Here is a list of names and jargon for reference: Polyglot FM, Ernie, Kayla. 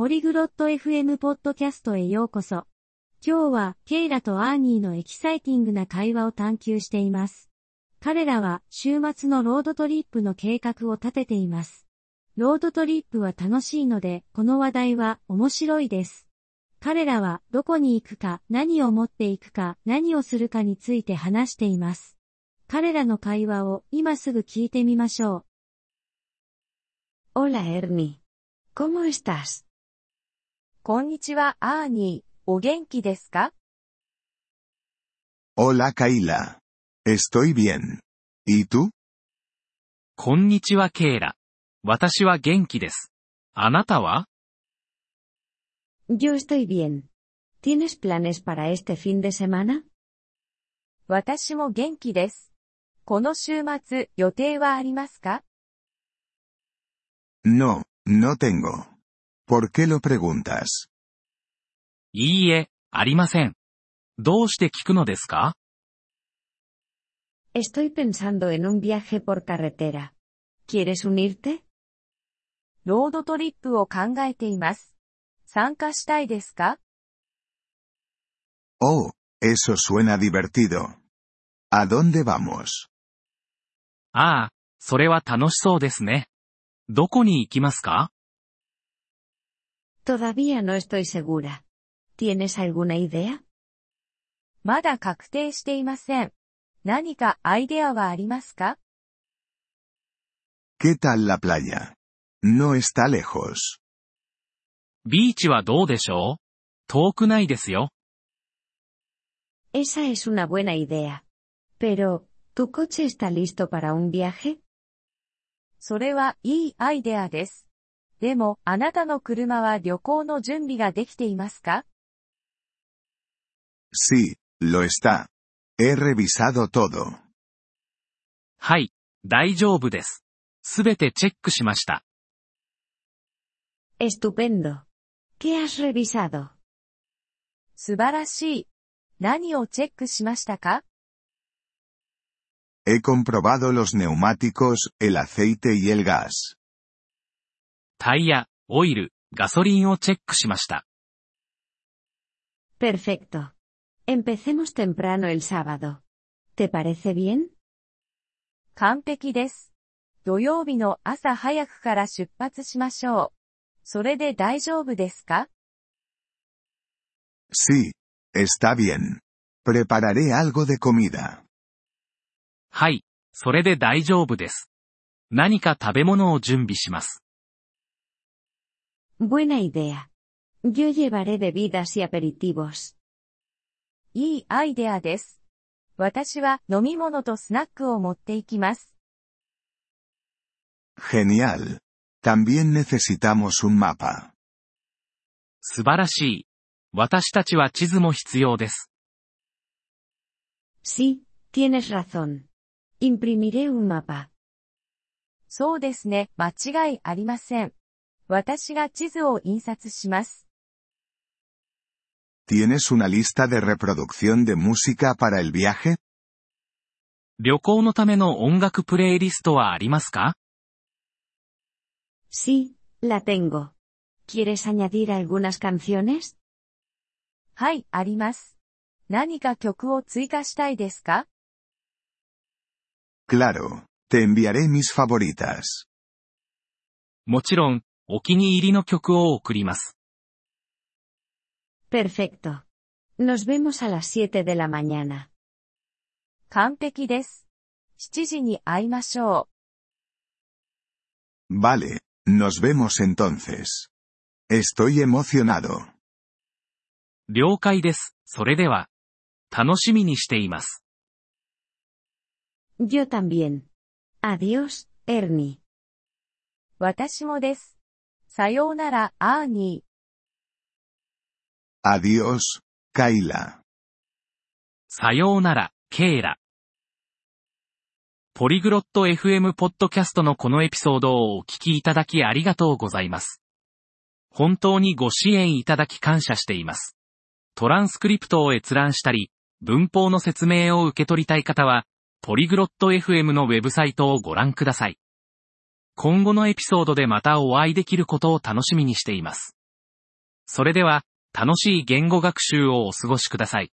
ポリグロット FM ポッドキャストへようこそ。今日はケイラとアーニーのエキサイティングな会話を探求しています。彼らは週末のロードトリップの計画を立てています。ロードトリップは楽しいので、この話題は面白いです。彼らはどこに行くか、何を持っていくか、何をするかについて話しています。彼らの会話を今すぐ聞いてみましょう。Hola Ernie, ¿cómo estás?こんにちは、アーニー。お元気ですか ?Hola, Kayla. Estoy bien. ¿Y tú? こんにちは、ケイラ。私は元気です。あなたは ?Yo estoy bien. ¿Tienes planes para este fin de semana? 私も元気です。この週末、予定はありますか ?No, no tengo.¿Por qué lo preguntas? いいえ、ありません。どうして聞くのですか Estoy pensando en un viaje por carretera. ¿Quieres unirte? ロードトリップを考えています。参加したいですか Oh, eso suena divertido. ¿A dónde vamos? ああ、それは楽しそうですね。どこに行きますかTodavía no estoy segura. ¿Tienes alguna idea? まだ確定していません。何かアイデアはありますか ¿Qué tal la playa? No está lejos. ビーチはどうでしょう？遠くないですよ。Esa es una buena idea. Pero, ¿tu coche está listo para un viaje? それはいいアイデアです。でも、あなたの車は旅行の準備ができていますか Sí, lo está. He revisado todo. はい、大丈夫です。すべてチェックしました。Estupendo. ¿Qué has revisado? 素晴らしい。何をチェックしましたか He comprobado los neumáticos, el aceite y el gas.タイヤ、オイル、ガソリンをチェックしました。Perfecto. Empecemos temprano el sábado. ¿Te parece bien? 完璧です。土曜日の朝早くから出発しましょう。それで大丈夫ですか Sí, está bien. Prepararé algo de comida. はい、それで大丈夫です。何か食べ物を準備します。Buena idea. Yo llevaré bebidas y aperitivos. いいアイデアです。私は飲み物とスナックを持っていきます。Genial. También necesitamos un mapa. 素晴らしい。私たちは地図も必要です。Sí, tienes razón. Imprimiré un mapa. そうですね、間違いありません。私が地図を印刷します。¿Tienes una lista de reproducción de música para el viaje? 旅行のための音楽プレイリストはありますか Sí, la tengo. ¿Quieres añadir algunas canciones? はい、あります。何か曲を追加したいですか Claro, te enviaré mis favoritas. もちろん。お気に入りの曲を送ります。Perfecto. Nos vemos a las 7 de la mañana. 完璧です。7時に会いましょう。Vale, nos vemos entonces. Estoy emocionado. 了解です。それでは、楽しみにしています。Yo también. Adiós, Ernie. 私もです。さようなら、アーニー。Adiós, Kayla。さようなら、ケイラ。ポリグロット FM ポッドキャストのこのエピソードをお聞きいただきありがとうございます。本当にご支援いただき感謝しています。トランスクリプトを閲覧したり、文法の説明を受け取りたい方は、ポリグロット FM のウェブサイトをご覧ください。今後のエピソードでまたお会いできることを楽しみにしています。それでは、楽しい言語学習をお過ごしください。